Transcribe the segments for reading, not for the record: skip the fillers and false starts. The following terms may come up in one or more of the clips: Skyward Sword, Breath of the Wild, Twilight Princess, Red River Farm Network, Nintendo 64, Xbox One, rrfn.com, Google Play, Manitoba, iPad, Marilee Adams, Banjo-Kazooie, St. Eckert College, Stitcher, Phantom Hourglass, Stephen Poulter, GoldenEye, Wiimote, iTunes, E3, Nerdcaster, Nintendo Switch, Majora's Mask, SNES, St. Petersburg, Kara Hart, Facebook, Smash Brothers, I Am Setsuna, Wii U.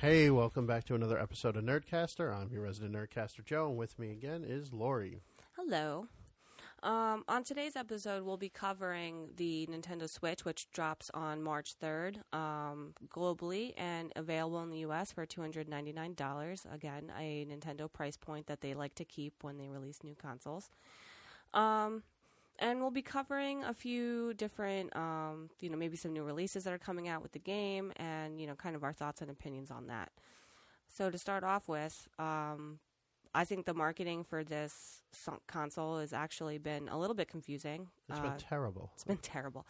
Hey, welcome back to another episode of Nerdcaster. I'm your resident Nerdcaster, Joe, and with me again is Lori. Hello. On today's episode, we'll be covering the Nintendo Switch, which drops on March 3rd globally and available in the U.S. for $299. Again, a Nintendo price point that they like to keep when they release new consoles. And we'll be covering a few different, maybe some new releases that are coming out with the game and, kind of our thoughts and opinions on that. So to start off with, I think the marketing for this console has actually been a little bit confusing. It's been terrible. It's been terrible.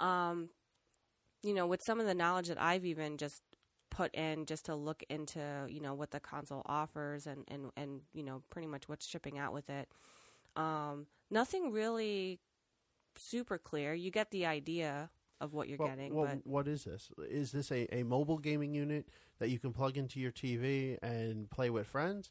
With some of the knowledge that I've even just put in just to look into, what the console offers and pretty much what's shipping out with it. Nothing really super clear. You get the idea of what you're getting. Well, but what is this? Is this a mobile gaming unit that you can plug into your TV and play with friends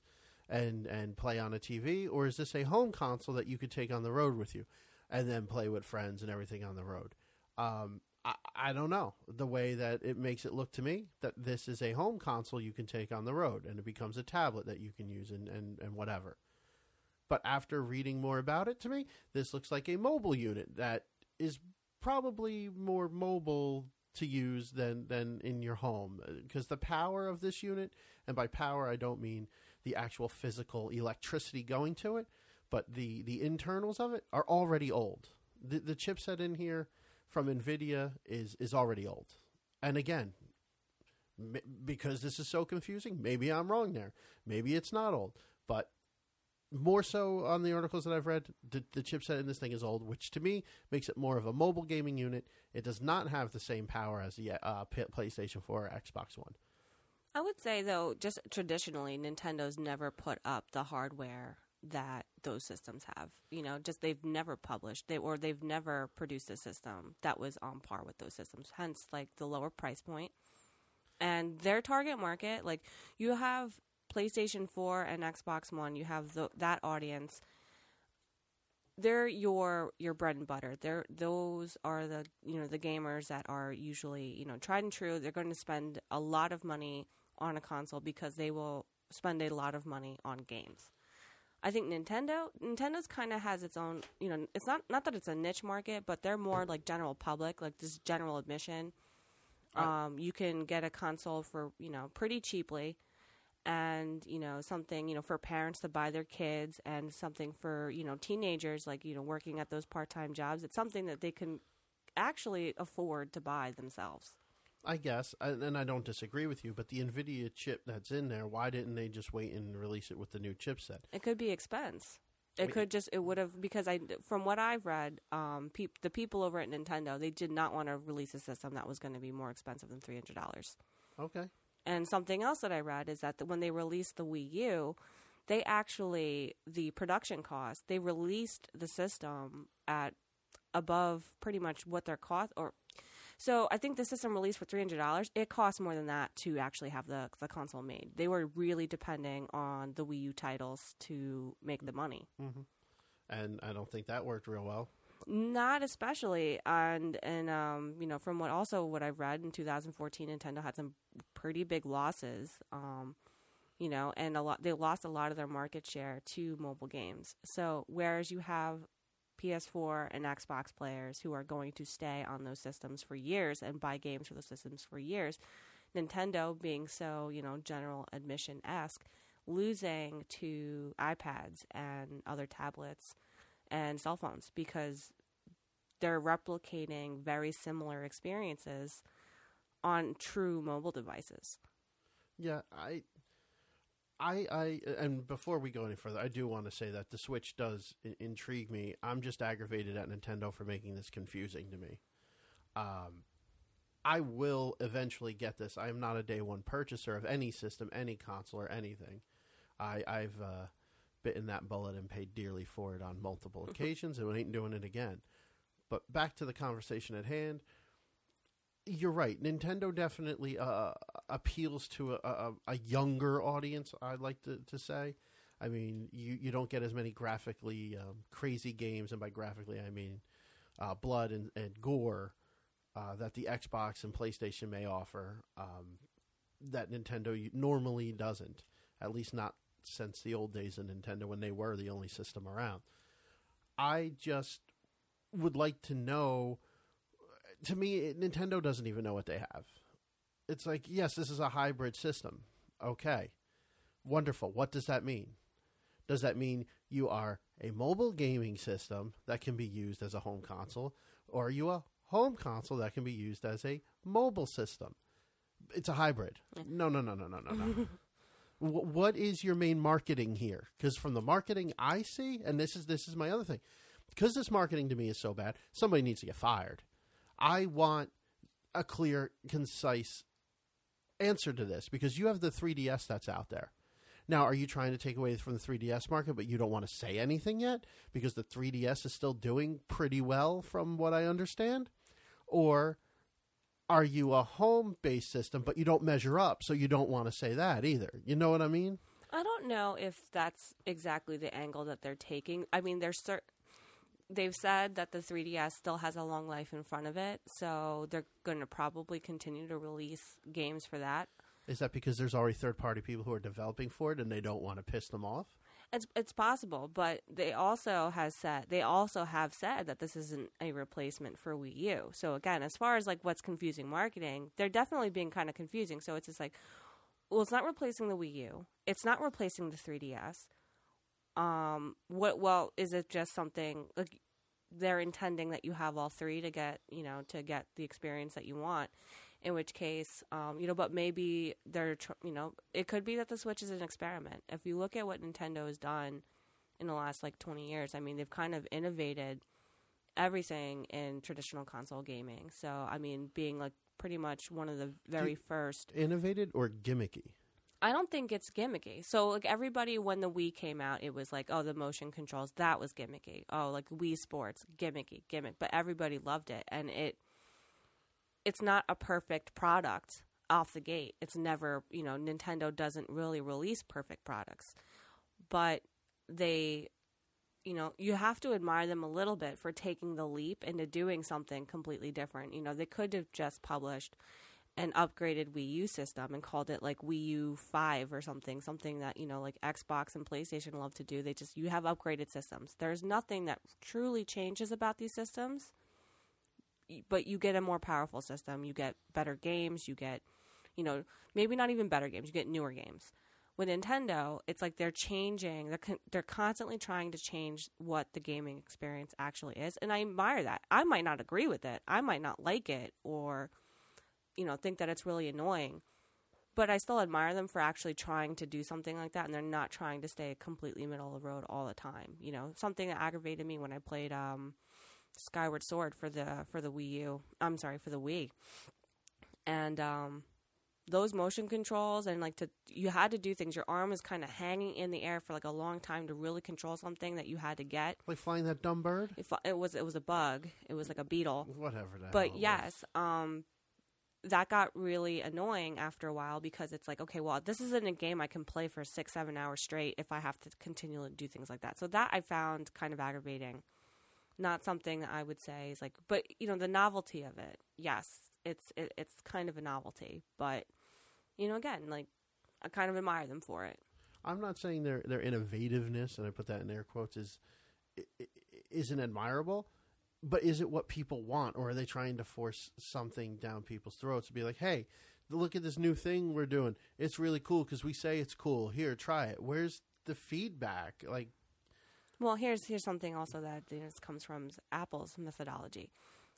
and play on a TV? Or is this a home console that you could take on the road with you and then play with friends and everything on the road? I don't know. The way that it makes it look to me that this is a home console you can take on the road and it becomes a tablet that you can use and whatever. But after reading more about it to me, this looks like a mobile unit that is probably more mobile to use than in your home. Because the power of this unit, and by power I don't mean the actual physical electricity going to it, but the internals of it are already old. The chipset in here from NVIDIA is already old. And again, because this is so confusing, maybe I'm wrong there. Maybe it's not old, but more so on the articles that I've read, the chipset in this thing is old, which to me makes it more of a mobile gaming unit. It does not have the same power as the PlayStation 4 or Xbox One. I would say, though, just traditionally, Nintendo's never put up the hardware that those systems have. Just they've never published they've never produced a system that was on par with those systems, hence like the lower price point. And their target market, like you have PlayStation 4 and Xbox One, you have that audience. They're your bread and butter. Those are the the gamers that are usually tried and true. They're going to spend a lot of money on a console because they will spend a lot of money on games. I think Nintendo's kind of has its own. It's not that it's a niche market, but they're more like general public, like this general admission. You can get a console for pretty cheaply. And, something, for parents to buy their kids and something for, teenagers, like, working at those part-time jobs. It's something that they can actually afford to buy themselves. I guess, and I don't disagree with you, but the NVIDIA chip that's in there, why didn't they just wait and release it with the new chipset? It could be expense. It would have, because from what I've read, the people over at Nintendo, they did not want to release a system that was going to be more expensive than $300. Okay. And something else that I read is that when they released the Wii U, they actually, the production cost, they released the system at above pretty much what their cost. So I think the system released for $300. It costs more than that to actually have the console made. They were really depending on the Wii U titles to make the money. Mm-hmm. And I don't think that worked real well. Not especially, and from what I've read, in 2014, Nintendo had some pretty big losses, and they lost a lot of their market share to mobile games. So whereas you have PS4 and Xbox players who are going to stay on those systems for years and buy games for those systems for years, Nintendo being so general admission-esque, losing to iPads and other tablets and cell phones because they're replicating very similar experiences on true mobile devices. Yeah, I and before we go any further, I do want to say that the Switch does intrigue me. I'm just aggravated at Nintendo for making this confusing to me. I will eventually get this. I am not a day one purchaser of any system, any console, or anything. I've bitten that bullet and paid dearly for it on multiple occasions, and we ain't doing it again. But back to the conversation at hand, you're right. Nintendo definitely appeals to a younger audience, I'd like to say. I mean, you don't get as many graphically crazy games, and by graphically I mean blood and gore that the Xbox and PlayStation may offer. that Nintendo normally doesn't, at least not since the old days of Nintendo when they were the only system around. I just would like to know. To me, Nintendo doesn't even know what they have. It's like, yes, this is a hybrid system. Okay, wonderful. What does that mean? Does that mean you are a mobile gaming system that can be used as a home console, or are you a home console that can be used as a mobile system? It's a hybrid. No. What is your main marketing here? Because from the marketing I see, and this is my other thing, because this marketing to me is so bad, somebody needs to get fired. I want a clear, concise answer to this, because you have the 3DS that's out there. Now, are you trying to take away from the 3DS market, but you don't want to say anything yet because the 3DS is still doing pretty well from what I understand? Or are you a home-based system, but you don't measure up, so you don't want to say that either? You know what I mean? I don't know if that's exactly the angle that they're taking. I mean, they've said that the 3DS still has a long life in front of it, so they're going to probably continue to release games for that. Is that because there's already third-party people who are developing for it and they don't want to piss them off? It's possible, but they also have said that this isn't a replacement for Wii U. So again, as far as like what's confusing marketing, they're definitely being kind of confusing. So it's just like, well, it's not replacing the Wii U. It's not replacing the 3DS. Well, is it just something like they're intending that you have all three to get, to get the experience that you want? In which case, but maybe it could be that the Switch is an experiment. If you look at what Nintendo has done in the last, 20 years, I mean, they've kind of innovated everything in traditional console gaming. So, I mean, being, pretty much one of the very first... Innovated or gimmicky? I don't think it's gimmicky. So, everybody, when the Wii came out, it was like, oh, the motion controls, that was gimmicky. Oh, Wii Sports, gimmick. But everybody loved it, and it's not a perfect product off the gate. It's never, Nintendo doesn't really release perfect products. But they, you have to admire them a little bit for taking the leap into doing something completely different. They could have just published an upgraded Wii U system and called it Wii U 5 or something that, Xbox and PlayStation love to do. You have upgraded systems. There's nothing that truly changes about these systems. But you get a more powerful system. You get better games. You get, maybe not even better games. You get newer games. With Nintendo, it's like they're changing. They're constantly trying to change what the gaming experience actually is. And I admire that. I might not agree with it. I might not like it or, think that it's really annoying. But I still admire them for actually trying to do something like that. And they're not trying to stay completely middle of the road all the time. Something that aggravated me when I played... Skyward Sword for the Wii U. I'm sorry, for the Wii. And those motion controls and you had to do things. Your arm was kind of hanging in the air for a long time to really control something that you had to get. Like flying that dumb bird? It was a bug. It was like a beetle. Whatever that. But yes, that got really annoying after a while because it's like, okay, well, this isn't a game I can play for 6-7 hours straight if I have to continually do things like that. So that I found kind of aggravating. Not something that I would say is but the novelty of it. Yes, it's kind of a novelty, but again, I kind of admire them for it. I'm not saying their innovativeness, and I put that in air quotes, isn't admirable, but is it what people want, or are they trying to force something down people's throats to be like, hey, look at this new thing we're doing. It's really cool because we say it's cool. Here, try it. Where's the feedback? Well, here's something also that comes from Apple's methodology.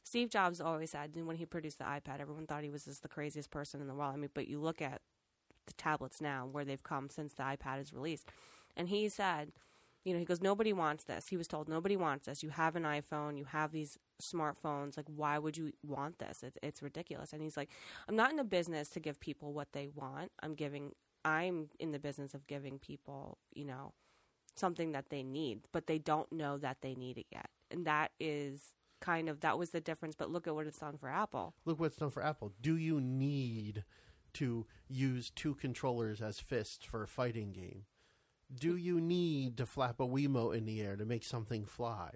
Steve Jobs always said, when he produced the iPad, everyone thought he was just the craziest person in the world. I mean, but you look at the tablets now, where they've come since the iPad is released. And he said, he goes, nobody wants this. He was told, nobody wants this. You have an iPhone. You have these smartphones. Why would you want this? It's ridiculous. And he's like, I'm not in the business to give people what they want. I'm in the business of giving people, something that they need, but they don't know that they need it yet. And that was the difference. But look at what it's done for Apple. Look what it's done for Apple. Do you need to use two controllers as fists for a fighting game? Do you need to flap a Wiimote in the air to make something fly?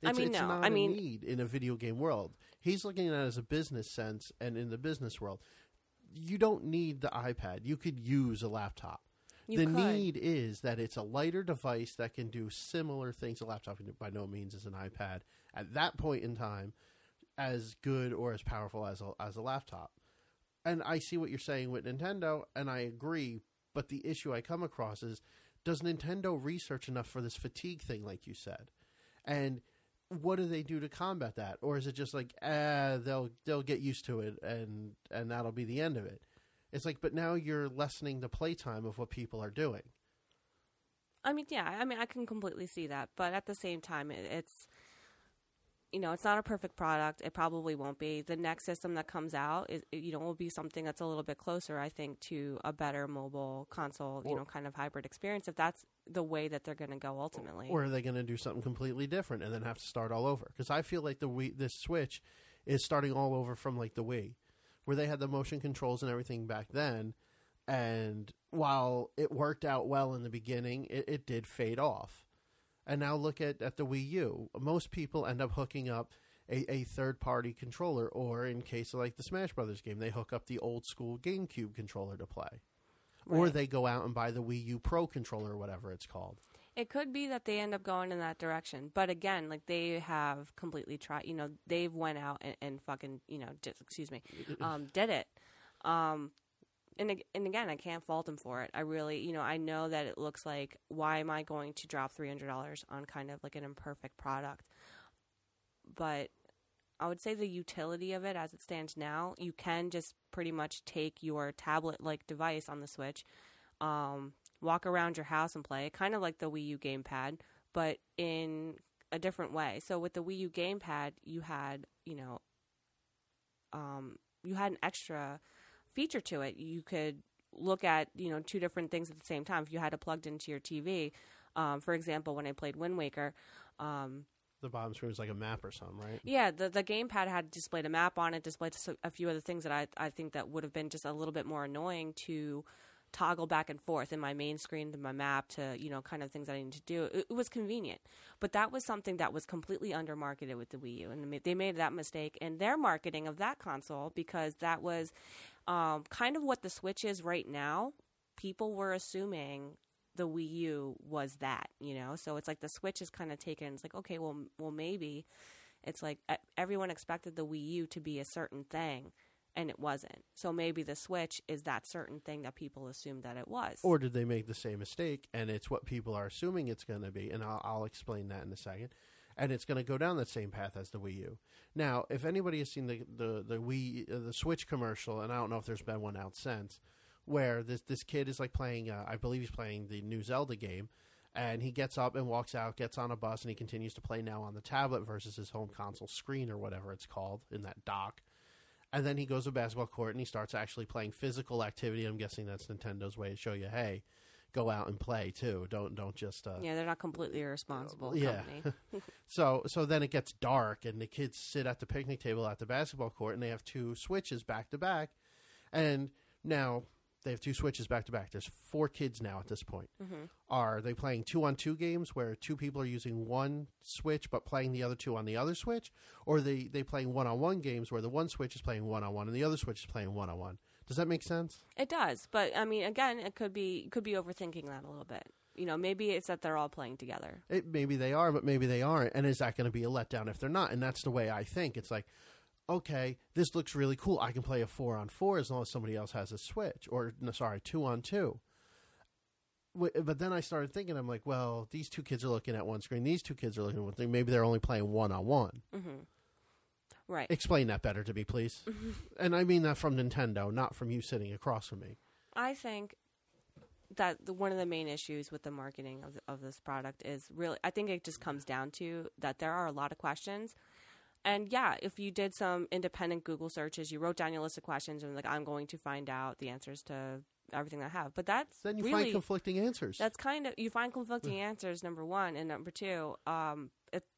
It's not a need in a video game world. He's looking at it as a business sense and in the business world. you don't need the iPad. You could use a laptop. Need is that it's a lighter device that can do similar things a laptop can do. By no means is an iPad at that point in time as good or as powerful as a laptop. And I see what you're saying with Nintendo, and I agree. But the issue I come across is, does Nintendo research enough for this fatigue thing, like you said? And what do they do to combat that? Or is it just like, they'll get used to it, and that'll be the end of it? It's like, but now you're lessening the playtime of what people are doing. I mean, yeah, I mean, I can completely see that. But at the same time, it's, you know, it's not a perfect product. It probably won't be. The next system that comes out is, you know, will be something that's a little bit closer, I think, to a better mobile console, you know, kind of hybrid experience, if that's the way that they're going to go ultimately. Or are they going to do something completely different and then have to start all over? Because I feel like this Switch is starting all over from like the Wii, where they had the motion controls and everything back then. And while it worked out well in the beginning, it did fade off. And now look at the Wii U. Most people end up hooking up a third-party controller, or in case of like the Smash Brothers game, they hook up the old-school GameCube controller to play. Right. Or they go out and buy the Wii U Pro controller or whatever it's called. It could be that they end up going in that direction. But again, like, they have completely tried, you know, they've went out and fucking, you know, did it. And again, I can't fault them for it. I really, you know, I know that it looks like, why am I going to drop $300 on kind of like an imperfect product? But I would say the utility of it as it stands now, you can just pretty much take your tablet-like device on the Switch, walk around your house and play, kind of like the Wii U gamepad, but in a different way. So with the Wii U gamepad, you had an extra feature to it. You could look at, you know, two different things at the same time if you had it plugged into your TV. For example, when I played Wind Waker, the bottom screen was like a map or something, right? Yeah, the gamepad had displayed a map on it, displayed a few other things that I think that would have been just a little bit more annoying to toggle back and forth in my main screen to my map to, you know, kind of things that I need to do. It was convenient. But that was something that was completely under-marketed with the Wii U, and they made that mistake in their marketing of that console, because that was kind of what the Switch is right now. People were assuming the Wii U was that, you know? So it's like the Switch is kind of taken. It's like, okay, well, maybe. It's like everyone expected the Wii U to be a certain thing, and it wasn't. So maybe the Switch is that certain thing that people assumed that it was. Or did they make the same mistake, and it's what people are assuming it's going to be? And I'll explain that in a second. And it's going to go down that same path as the Wii U. Now, if anybody has seen the Switch commercial, and I don't know if there's been one out since, where this kid is like playing, I believe he's playing the new Zelda game, and he gets up and walks out, gets on a bus, and he continues to play now on the tablet versus his home console screen or whatever it's called in that dock. And then he goes to a basketball court and he starts actually playing physical activity. I'm guessing that's Nintendo's way to show you, hey, go out and play too. Don't just yeah, they're not completely irresponsible company. So then it gets dark and the kids sit at the picnic table at the basketball court and they have two Switches back to back. And now they have two Switches back to back. There's four kids now at this point. Mm-hmm. Are they playing 2-on-2 games where two people are using one Switch but playing the other two on the other Switch? Or are they playing 1-on-1 games where the one Switch is playing 1-on-1 and the other Switch is playing 1-on-1? Does that make sense? It does. But, I mean, again, it could be overthinking that a little bit. You know, maybe it's that they're all playing together. Maybe they are, but maybe they aren't. And is that going to be a letdown if they're not? And that's the way I think. It's like, okay, this looks really cool. I can play a 4-on-4 as long as somebody else has a Switch. Or, no, sorry, 2-on-2. But then I started thinking, I'm like, well, these two kids are looking at one screen. These two kids are looking at one thing. Maybe they're only playing 1-on-1. Mm-hmm. Right. Explain that better to me, please. And I mean that from Nintendo, not from you sitting across from me. I think that one of the main issues with the marketing of this product is really, I think it just comes down to that there are a lot of questions. And yeah, if you did some independent Google searches, you wrote down your list of questions and like, I'm going to find out the answers to everything that I have. But that's then you really find conflicting answers. That's kind of, you find conflicting answers, number one. And number two,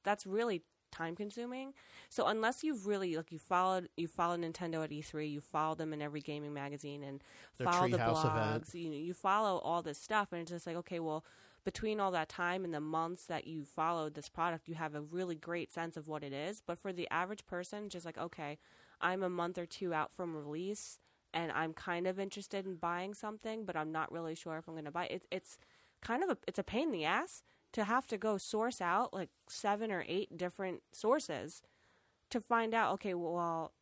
that's really time consuming. So unless you've really, like, you followed Nintendo at E3, you followed them in every gaming magazine and followed the blogs, you follow all this stuff, and it's just like, okay, well, between all that time and the months that you followed this product, you have a really great sense of what it is. But for the average person, just like, okay, I'm a month or two out from release and I'm kind of interested in buying something, but I'm not really sure if I'm going to buy it. It's kind of it's a pain in the ass to have to go source out like 7 or 8 different sources to find out, okay, well,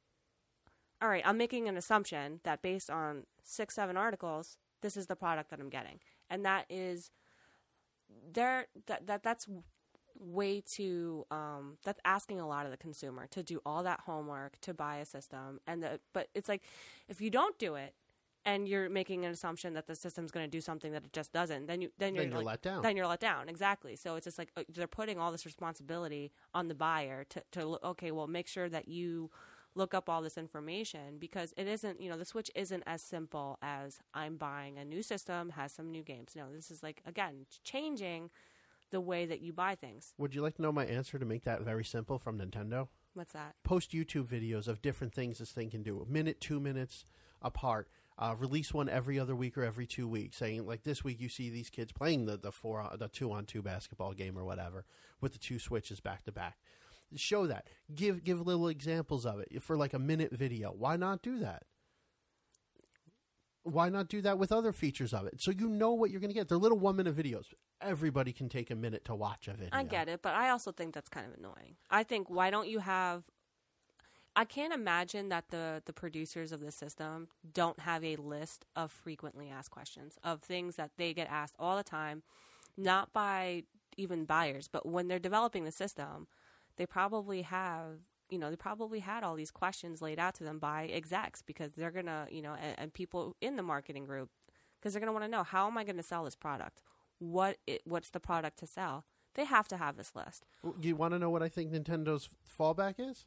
all right, I'm making an assumption that based on 6, 7 articles, this is the product that I'm getting. And that is there. That's way too, that's asking a lot of the consumer to do all that homework, to buy a system. But it's like, if you don't do it and you're making an assumption that the system's going to do something that it just doesn't, then you're let down. Then you're let down. Exactly. So it's just like, they're putting all this responsibility on the buyer to okay, well, make sure that you look up all this information, because it isn't, the Switch isn't as simple as I'm buying a new system, has some new games. No, this is like, again, changing the way that you buy things. Would you like to know my answer to make that very simple from Nintendo? What's that? Post YouTube videos of different things this thing can do. A minute, 2 minutes apart. Release one every other week or every 2 weeks, saying like, this week you see these kids playing the 2-on-2 basketball game or whatever with the 2 Switches back to back. Show that. Give little examples of it for like a minute video. Why not do that? Why not do that with other features of it? So you know what you're going to get. They're little 1-minute videos. Everybody can take a minute to watch a video. I get it, but I also think that's kind of annoying. I think, why don't you have... I can't imagine that the producers of this system don't have a list of frequently asked questions, of things that they get asked all the time, not by even buyers, but when they're developing the system... They probably have, they probably had all these questions laid out to them by execs, because they're going to, and people in the marketing group, because they're going to want to know, how am I going to sell this product? What's the product to sell? They have to have this list. You want to know what I think Nintendo's fallback is?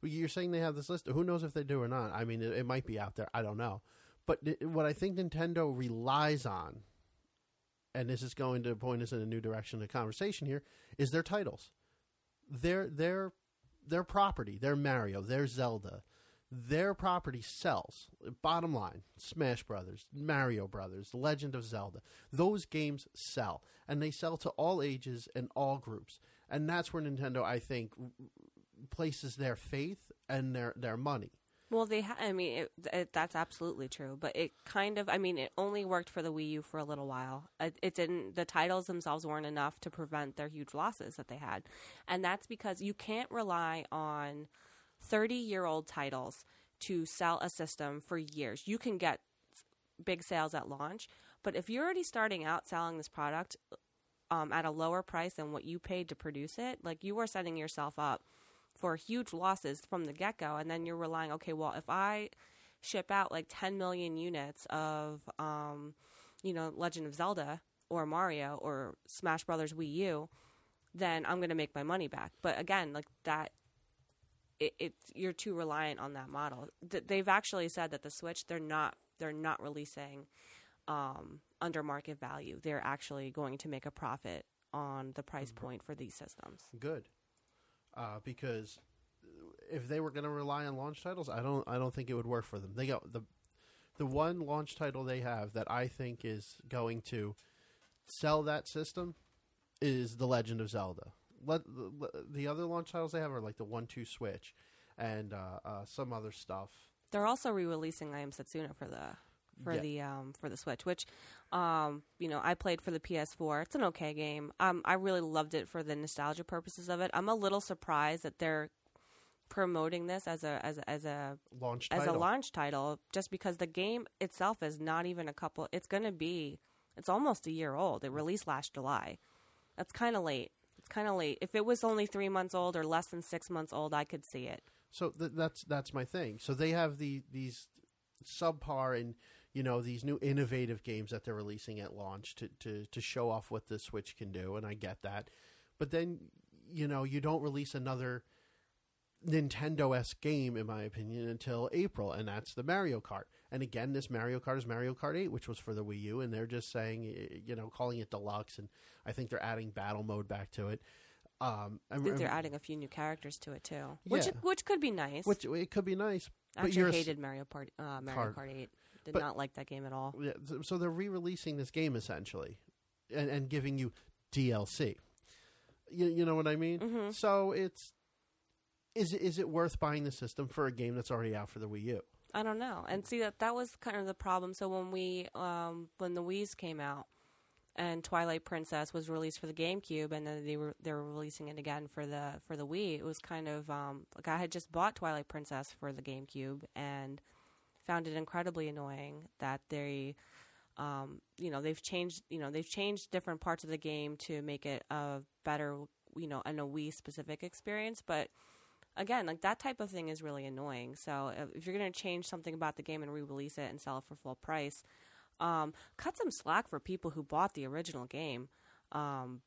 You're saying they have this list. Who knows if they do or not? I mean, it might be out there. I don't know. But what I think Nintendo relies on, and this is going to point us in a new direction of conversation here, is their titles. Their property, their Mario, their Zelda, their property sells. Bottom line, Smash Brothers, Mario Brothers, Legend of Zelda, those games sell. And they sell to all ages and all groups. And that's where Nintendo, I think, places their faith and their money. Well, that's absolutely true. But it kind of, it only worked for the Wii U for a little while. It didn't, the titles themselves weren't enough to prevent their huge losses that they had. And that's because you can't rely on 30-year-old titles to sell a system for years. You can get big sales at launch, but if you're already starting out selling this product at a lower price than what you paid to produce it, like, you are setting yourself up for huge losses from the get-go, and then you're relying, okay, well, if I ship out like 10 million units of, Legend of Zelda or Mario or Smash Brothers Wii U, then I'm going to make my money back. But again, like that, you're too reliant on that model. They've actually said that the Switch, they're not releasing under market value. They're actually going to make a profit on the price point for these systems. Good. Because if they were going to rely on launch titles, I don't think it would work for them. They got the one launch title they have that I think is going to sell that system is The Legend of Zelda. The other launch titles they have are like the 1-2 Switch and some other stuff. They're also re-releasing I Am Setsuna for the Switch, which I played for the PS4. It's an okay game. I really loved it for the nostalgia purposes of it. I'm a little surprised that they're promoting this as a launch title, just because the game itself is not even a couple. It's almost a year old. It released last July. That's kind of late. It's kind of late. If it was only 3 months old or less than 6 months old, I could see it. So that's my thing. So they have these subpar and these new innovative games that they're releasing at launch to show off what the Switch can do, and I get that. But then, you don't release another Nintendo-esque game, in my opinion, until April, and that's the Mario Kart. And again, this Mario Kart is Mario Kart 8, which was for the Wii U, and they're just saying, calling it Deluxe, and I think they're adding battle mode back to it. I think they're adding a few new characters to it, too, which could be nice. It could be nice. I actually hated Mario Kart 8. Did not like that game at all. Yeah, so they're re-releasing this game essentially, and giving you DLC. You know what I mean? Mm-hmm. So is it worth buying the system for a game that's already out for the Wii U? I don't know. And see, that was kind of the problem. So when the Wii's came out and Twilight Princess was released for the GameCube, and then they were releasing it again for the Wii, it was kind of like I had just bought Twilight Princess for the GameCube and found it incredibly annoying that they they've changed different parts of the game to make it a better, and a Wii specific experience. But again, like, that type of thing is really annoying. So if you're going to change something about the game and re-release it and sell it for full price, cut some slack for people who bought the original game. And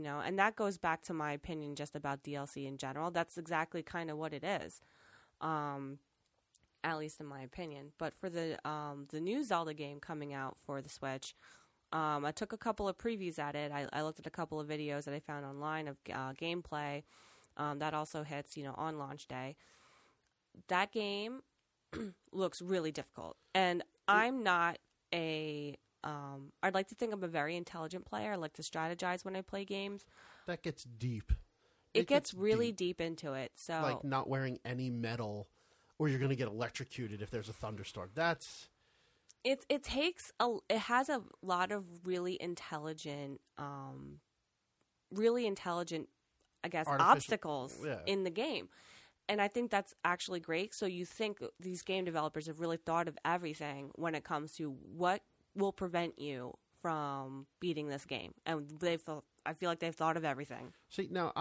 that goes back to my opinion just about DLC in general. That's exactly kind of what it is. At least in my opinion. But for the new Zelda game coming out for the Switch, I took a couple of previews at it. I looked at a couple of videos that I found online of gameplay. That also hits, on launch day. That game looks really difficult. And I'm not I'd like to think I'm a very intelligent player. I like to strategize when I play games. That gets deep. It gets really deep into it. So, like, not wearing any metal, or you're going to get electrocuted if there's a thunderstorm. It has a lot of really intelligent, I guess, obstacles in the game. And I think that's actually great. So you think these game developers have really thought of everything when it comes to what will prevent you from beating this game. And I feel like they've thought of everything. See, now,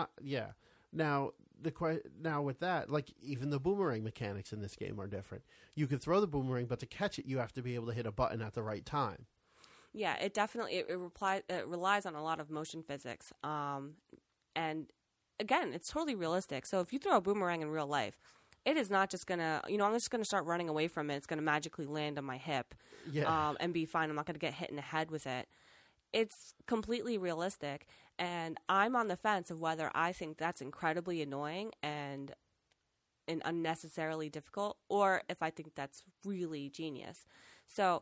Now with that, like, even the boomerang mechanics in this game are different. You can throw the boomerang, but to catch it, you have to be able to hit a button at the right time. Yeah, it definitely it relies on a lot of motion physics. And again, it's totally realistic. So if you throw a boomerang in real life, it is not just gonna, I'm just gonna start running away from it. It's gonna magically land on my hip, and be fine. I'm not gonna get hit in the head with it. It's completely realistic, and I'm on the fence of whether I think that's incredibly annoying and unnecessarily difficult, or if I think that's really genius. So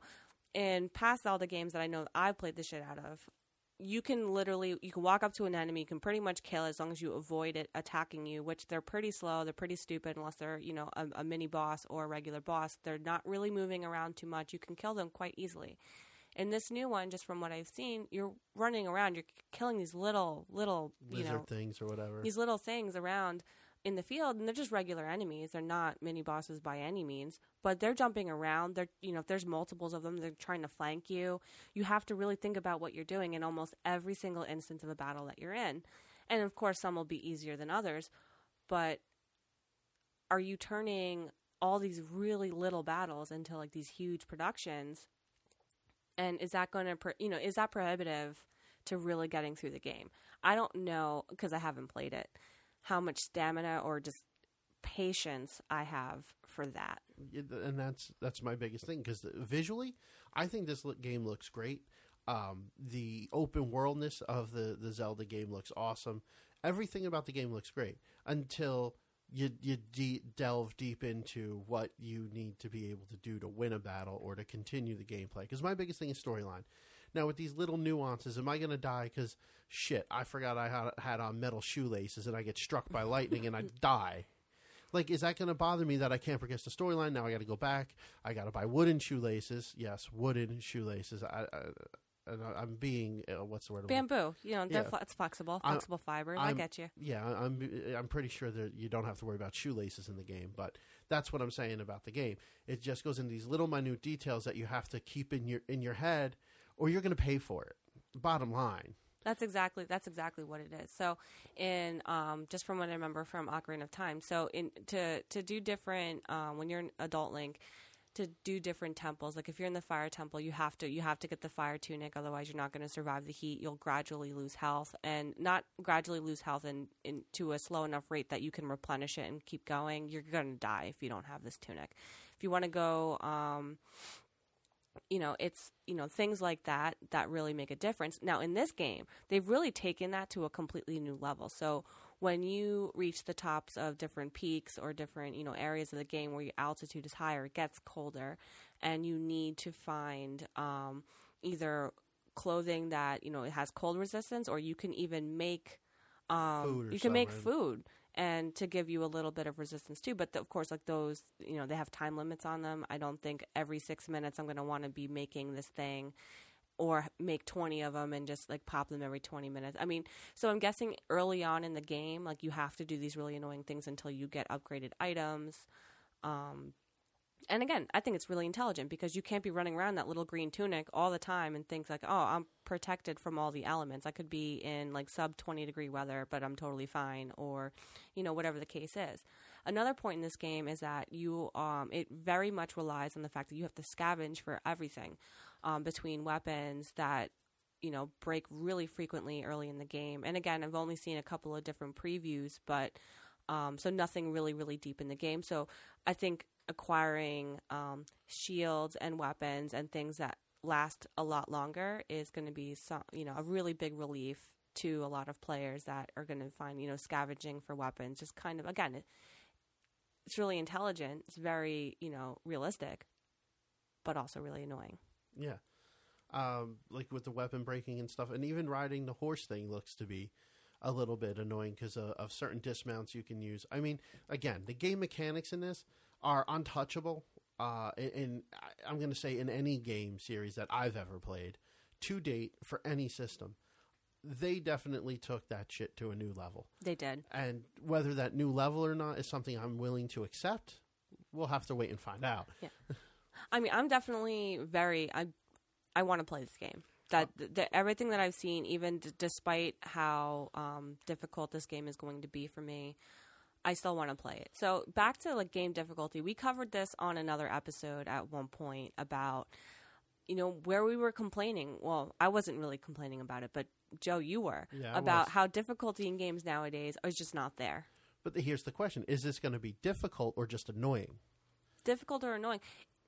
in past Zelda games that I know I've played the shit out of, you can walk up to an enemy, you can pretty much kill it as long as you avoid it attacking you, which they're pretty slow, they're pretty stupid, unless they're, a mini-boss or a regular boss. They're not really moving around too much. You can kill them quite easily. In this new one, just from what I've seen, you're running around. You're killing these little lizard things or whatever. These little things around in the field, and they're just regular enemies. They're not mini bosses by any means, but they're jumping around. They're, if there's multiples of them, they're trying to flank you. You have to really think about what you're doing in almost every single instance of a battle that you're in. And of course, some will be easier than others, but are you turning all these really little battles into, like, these huge productions? And is that going to, is that prohibitive to really getting through the game? I don't know, because I haven't played it, how much stamina or just patience I have for that. And that's my biggest thing, because visually, I think this game looks great. The open worldness of the Zelda game looks awesome. Everything about the game looks great until you delve deep into what you need to be able to do to win a battle or to continue the gameplay. Because my biggest thing is storyline. Now, with these little nuances, am I going to die because, shit, I forgot I had on metal shoelaces and I get struck by lightning and I die? Like, is that going to bother me that I can't progress the storyline? Now I got to go back. I got to buy wooden shoelaces. Yes, wooden shoelaces. I'm being what's the word? Bamboo. It's flexible fiber. I get you. Yeah, I'm pretty sure that you don't have to worry about shoelaces in the game, but that's what I'm saying about the game. It just goes into these little minute details that you have to keep in your head, or you're going to pay for it. Bottom line. That's exactly what it is. So, in just from what I remember from Ocarina of Time, so to do different when you're an adult Link, to do different temples. Like, if you're in the fire temple, you have to get the fire tunic, otherwise you're not going to survive the heat. You'll gradually lose health, and not gradually lose health in to a slow enough rate that you can replenish it and keep going. You're going to die if you don't have this tunic. If you want to go it's things like that really make a difference. Now, in this game, they've really taken that to a completely new level. So when you reach the tops of different peaks or different, areas of the game where your altitude is higher, it gets colder, and you need to find either clothing that, it has cold resistance, or you can even make food. and to give you a little bit of resistance too. But of course, like those, you know, they have time limits on them. I don't think every 6 minutes I'm going to want to be making this thing or make 20 of them and just like pop them every 20 minutes. I mean, so I'm guessing early on in the game, like you have to do these really annoying things until you get upgraded items. And again, I think it's really intelligent because you can't be running around that little green tunic all the time and think like, oh, I'm protected from all the elements. I could be in like sub 20 degree weather, but I'm totally fine, or, you know, whatever the case is. Another point in this game is that you it very much relies on the fact that you have to scavenge for everything between weapons that, you know, break really frequently early in the game. And again, I've only seen a couple of different previews, but so nothing really, really deep in the game. So I think acquiring shields and weapons and things that last a lot longer is going to be some, you know, a really big relief to a lot of players that are going to find, you know, scavenging for weapons just kind of, again, it's really intelligent. It's very, you know, realistic, but also really annoying. Yeah. Like with the weapon breaking and stuff, and even riding the horse thing looks to be a little bit annoying because of certain dismounts you can use. I mean, again, the game mechanics in this are untouchable. In I'm going to say in any game series that I've ever played to date for any system, they definitely took that shit to a new level. They did. And whether that new level or not is something I'm willing to accept, we'll have to wait and find out. Yeah. I mean, I'm definitely very, I want to play this game. That everything that I've seen, even despite how difficult this game is going to be for me, I still want to play it. So back to like game difficulty, we covered this on another episode at one point about, you know, where we were complaining. Well, I wasn't really complaining about it, but Joe, you were about how difficulty in games nowadays is just not there. But here's the question: is this going to be difficult or just annoying? Difficult or annoying?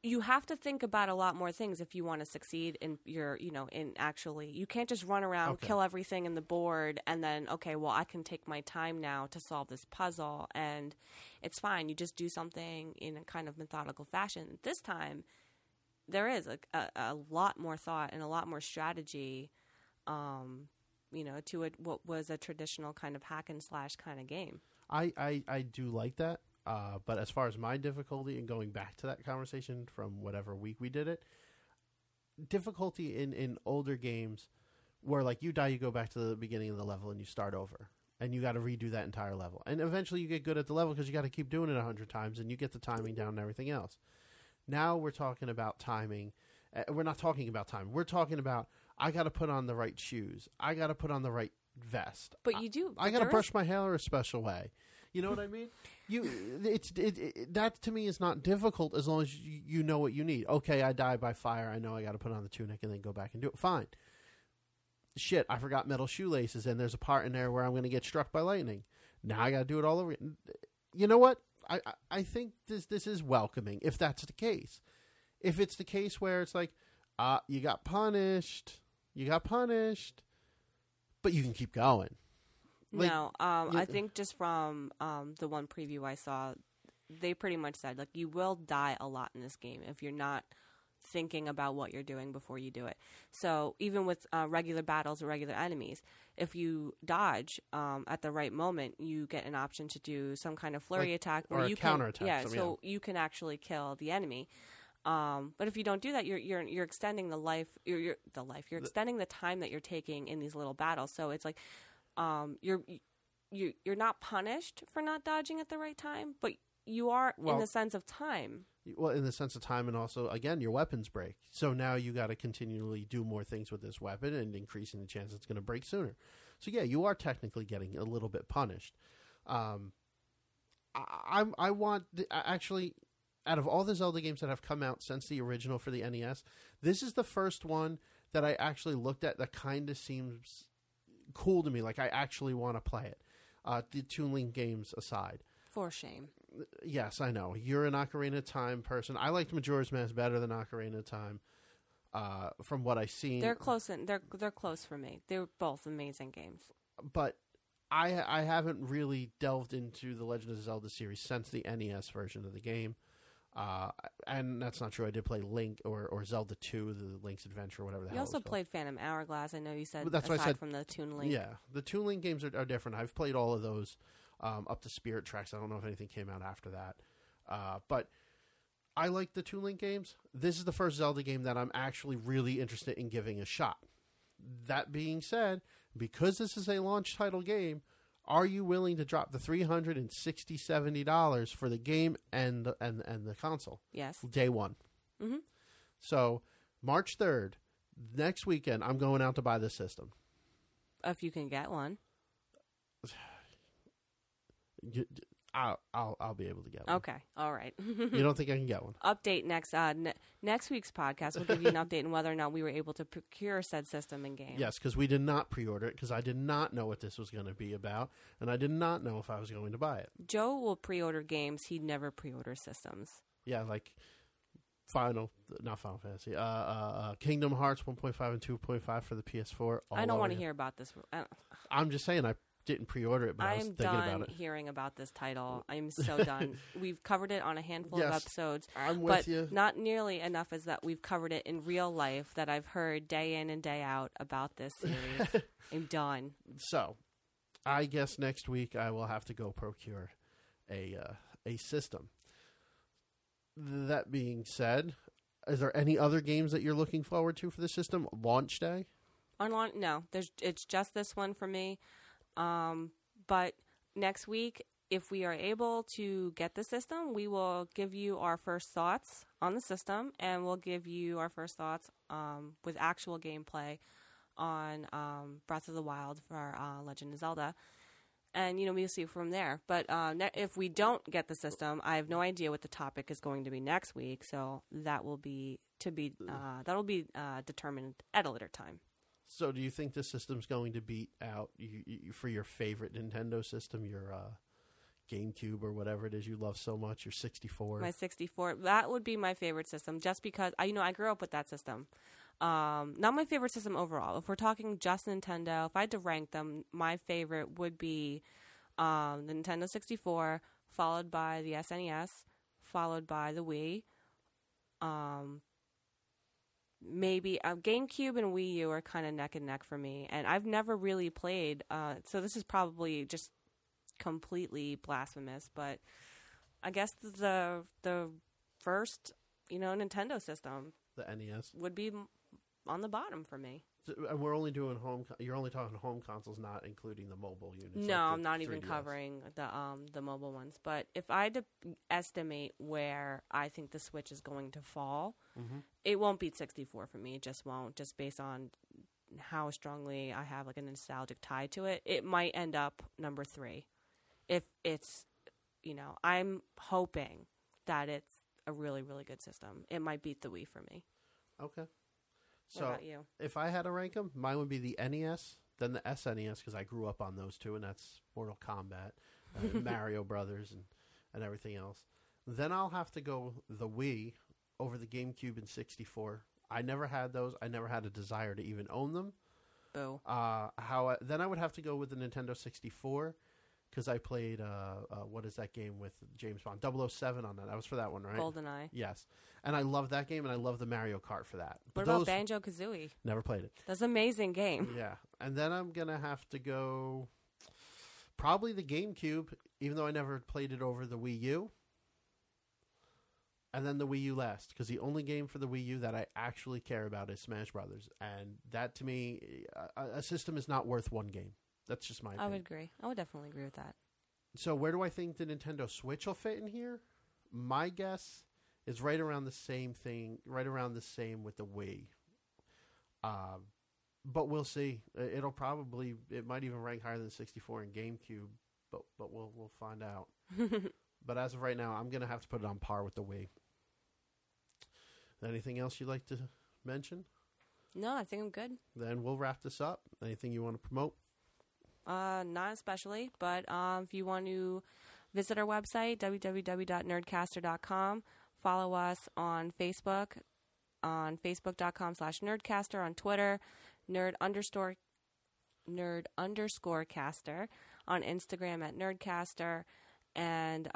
You have to think about a lot more things if you want to succeed in your, you know, in actually, you can't just run around, kill everything in the board and then, okay, well, I can take my time now to solve this puzzle and it's fine. You just do something in a kind of methodical fashion. This time there is a lot more thought and a lot more strategy, you know, to what was a traditional kind of hack and slash kind of game. I do like that. But as far as my difficulty, and going back to that conversation from whatever week we did it, difficulty in older games where like you die, you go back to the beginning of the level and you start over and you got to redo that entire level. And eventually you get good at the level because you got to keep doing it 100 times and you get the timing down and everything else. Now we're talking about timing. We're not talking about time. We're talking about, I got to put on the right shoes. I got to put on the right vest. But you do. I got to brush my hair a special way. You know what I mean? That to me is not difficult as long as you know what you need. Okay, I die by fire. I know I got to put on the tunic and then go back and do it. Fine. Shit, I forgot metal shoelaces, and there's a part in there where I'm going to get struck by lightning. Now I got to do it all over again. You know what? I think this is welcoming if that's the case. If it's the case where it's like, you got punished, but you can keep going. Like, no, I think just from the one preview I saw, they pretty much said, like, you will die a lot in this game if you're not thinking about what you're doing before you do it. So even with regular battles or regular enemies, if you dodge at the right moment, you get an option to do some kind of flurry attack. Or a counterattack. Yeah, so you can actually kill the enemy. But if you don't do that, you're extending the life. You're extending the time that you're taking in these little battles. So it's like... You're not punished for not dodging at the right time, but you are in the sense of time. Well, in the sense of time, and also again, your weapons break. So now you got to continually do more things with this weapon and increasing the chance it's going to break sooner. So yeah, you are technically getting a little bit punished. Actually, out of all the Zelda games that have come out since the original for the NES, this is the first one that I actually looked at that kind of seems cool to me. Like I actually want to play it. The Toon Link games aside. For shame. Yes, I know. You're an Ocarina of Time person. I liked Majora's Mask better than Ocarina of Time. From what I've seen, they're close. They're close for me. They're both amazing games. But I haven't really delved into the Legend of Zelda series since the NES version of the game. And that's not true. I did play Link or Zelda 2, the Link's Adventure, whatever the hell. You also played Phantom Hourglass. I know you said, aside from the Toon Link. Yeah, the Toon Link games are different. I've played all of those up to Spirit Tracks. I don't know if anything came out after that. But I like the two Link games. This is the first Zelda game that I'm actually really interested in giving a shot. That being said, because this is a launch title game, are you willing to drop the $360, $70 for the game and the console? Yes. Day one. Mm-hmm. So March 3rd, next weekend, I'm going out to buy this system. If you can get one. I'll be able to get one. Okay. All right. You don't think I can get one? Update next next week's podcast. We'll give you an update on whether or not we were able to procure said system and game. Yes, because we did not pre-order it because I did not know what this was going to be about, and I did not know if I was going to buy it. Joe will pre-order games. He'd never pre-order systems. Yeah, like Final Fantasy. Kingdom Hearts 1.5 and 2.5 for the PS4. I don't want to hear about this. I'm just saying I didn't pre-order it, but I was thinking about it. I'm done hearing about this title. I'm so done. We've covered it on a handful of episodes, but not nearly enough is that we've covered it in real life that I've heard day in and day out about this series. I'm done. So I guess next week I will have to go procure a system. That being said, is there any other games that you're looking forward to for the system launch day? No, it's just this one for me. But next week, if we are able to get the system, we will give you our first thoughts on the system, and we'll give you our first thoughts with actual gameplay on Breath of the Wild for Legend of Zelda. And, we'll see from there. But if we don't get the system, I have no idea what the topic is going to be next week, so that will be determined at a later time. So do you think this system's going to beat out for your favorite Nintendo system, your GameCube or whatever it is you love so much, your 64? My 64. That would be my favorite system just because, I grew up with that system. Not my favorite system overall. If we're talking just Nintendo, if I had to rank them, my favorite would be the Nintendo 64, followed by the SNES, followed by the Wii. Maybe GameCube and Wii U are kind of neck and neck for me, and I've never really played. So this is probably just completely blasphemous, but I guess the first Nintendo system, the NES, would be on the bottom for me. And we're only doing home. You're only talking home consoles, not including the mobile units. No, like I'm not even covering the mobile ones. But if I had to estimate where I think the Switch is going to fall, it won't beat 64 for me. It just won't. Just based on how strongly I have like a nostalgic tie to it, it might end up number 3. If it's, I'm hoping that it's a really, really good system. It might beat the Wii for me. Okay. So if I had to rank them, mine would be the NES, then the SNES, because I grew up on those two, and that's Mortal Kombat, Mario Brothers, and everything else. Then I'll have to go the Wii over the GameCube and 64. I never had those. I never had a desire to even own them. Boo. Then I would have to go with the Nintendo 64, because I played what is that game with James Bond? 007 on that. That was for that one, right? GoldenEye. Yes. And I love that game, and I love the Mario Kart for that. But what about Banjo-Kazooie? Never played it. That's an amazing game. Yeah. And then I'm going to have to go probably the GameCube, even though I never played it over the Wii U. And then the Wii U last, because the only game for the Wii U that I actually care about is Smash Brothers. And that, to me, a system is not worth one game. That's just my opinion. I would agree. I would definitely agree with that. So where do I think the Nintendo Switch will fit in here? My guess is right around the same with the Wii. But we'll see. It might even rank higher than 64 in GameCube, but we'll find out. But as of right now, I'm going to have to put it on par with the Wii. Anything else you'd like to mention? No, I think I'm good. Then we'll wrap this up. Anything you want to promote? Not especially, but if you want to visit our website, www.nerdcaster.com, follow us on Facebook, on facebook.com/nerdcaster, on Twitter, nerd_caster, on Instagram @nerdcaster, and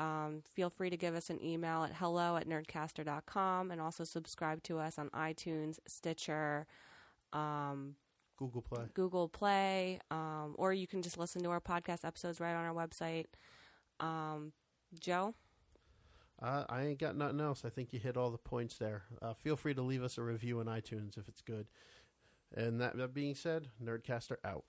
feel free to give us an email at hello@nerdcaster.com, and also subscribe to us on iTunes, Stitcher, Google Play, or you can just listen to our podcast episodes right on our website. Joe? I ain't got nothing else. I think you hit all the points there. Feel free to leave us a review on iTunes if it's good. And that being said, Nerdcaster out.